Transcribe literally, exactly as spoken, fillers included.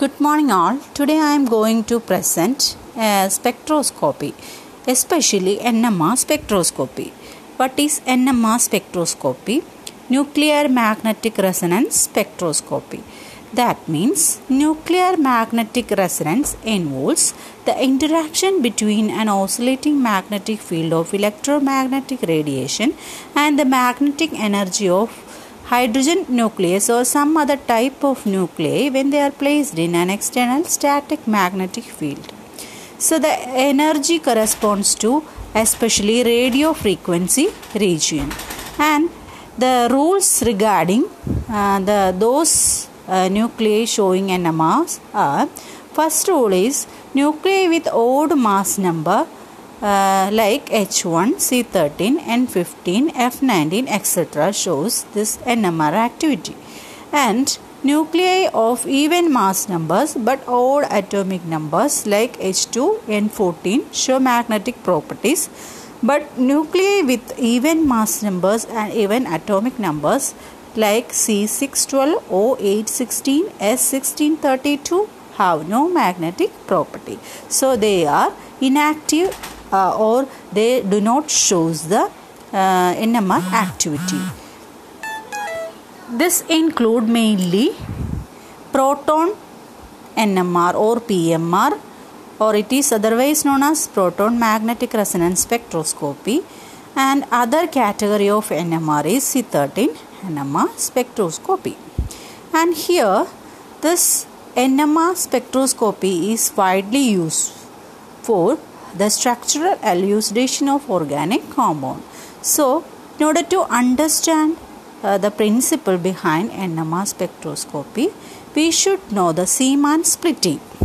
Good morning all. Today I am going to present uh, spectroscopy, especially N M R spectroscopy. What is N M R spectroscopy? Nuclear magnetic resonance spectroscopy. That means nuclear magnetic resonance involves the interaction between an oscillating magnetic field of electromagnetic radiation and the magnetic energy of hydrogen nucleus or some other type of nuclei when they are placed in an external static magnetic field. So the energy corresponds to especially radio frequency region, and the rules regarding uh, the those uh, nuclei showing N M Rs are: first rule is nuclei with odd mass number Uh, like H one, C thirteen, N fifteen, F nineteen, et cetera shows this N M R activity, and nuclei of even mass numbers but odd atomic numbers like H two, N fourteen show magnetic properties, but nuclei with even mass numbers and even atomic numbers like C six twelve, O eight sixteen, S sixteen thirty-two have no magnetic property, so they are inactive Uh, or they do not shows the uh, N M R activity. This include mainly proton N M R or P M R, or it is otherwise known as proton magnetic resonance spectroscopy, and other category of N M R is C thirteen N M R spectroscopy. And here this N M R spectroscopy is widely used for the structural elucidation of organic compound. So, in order to understand uh, the principle behind N M R spectroscopy, we should know the Zeeman splitting.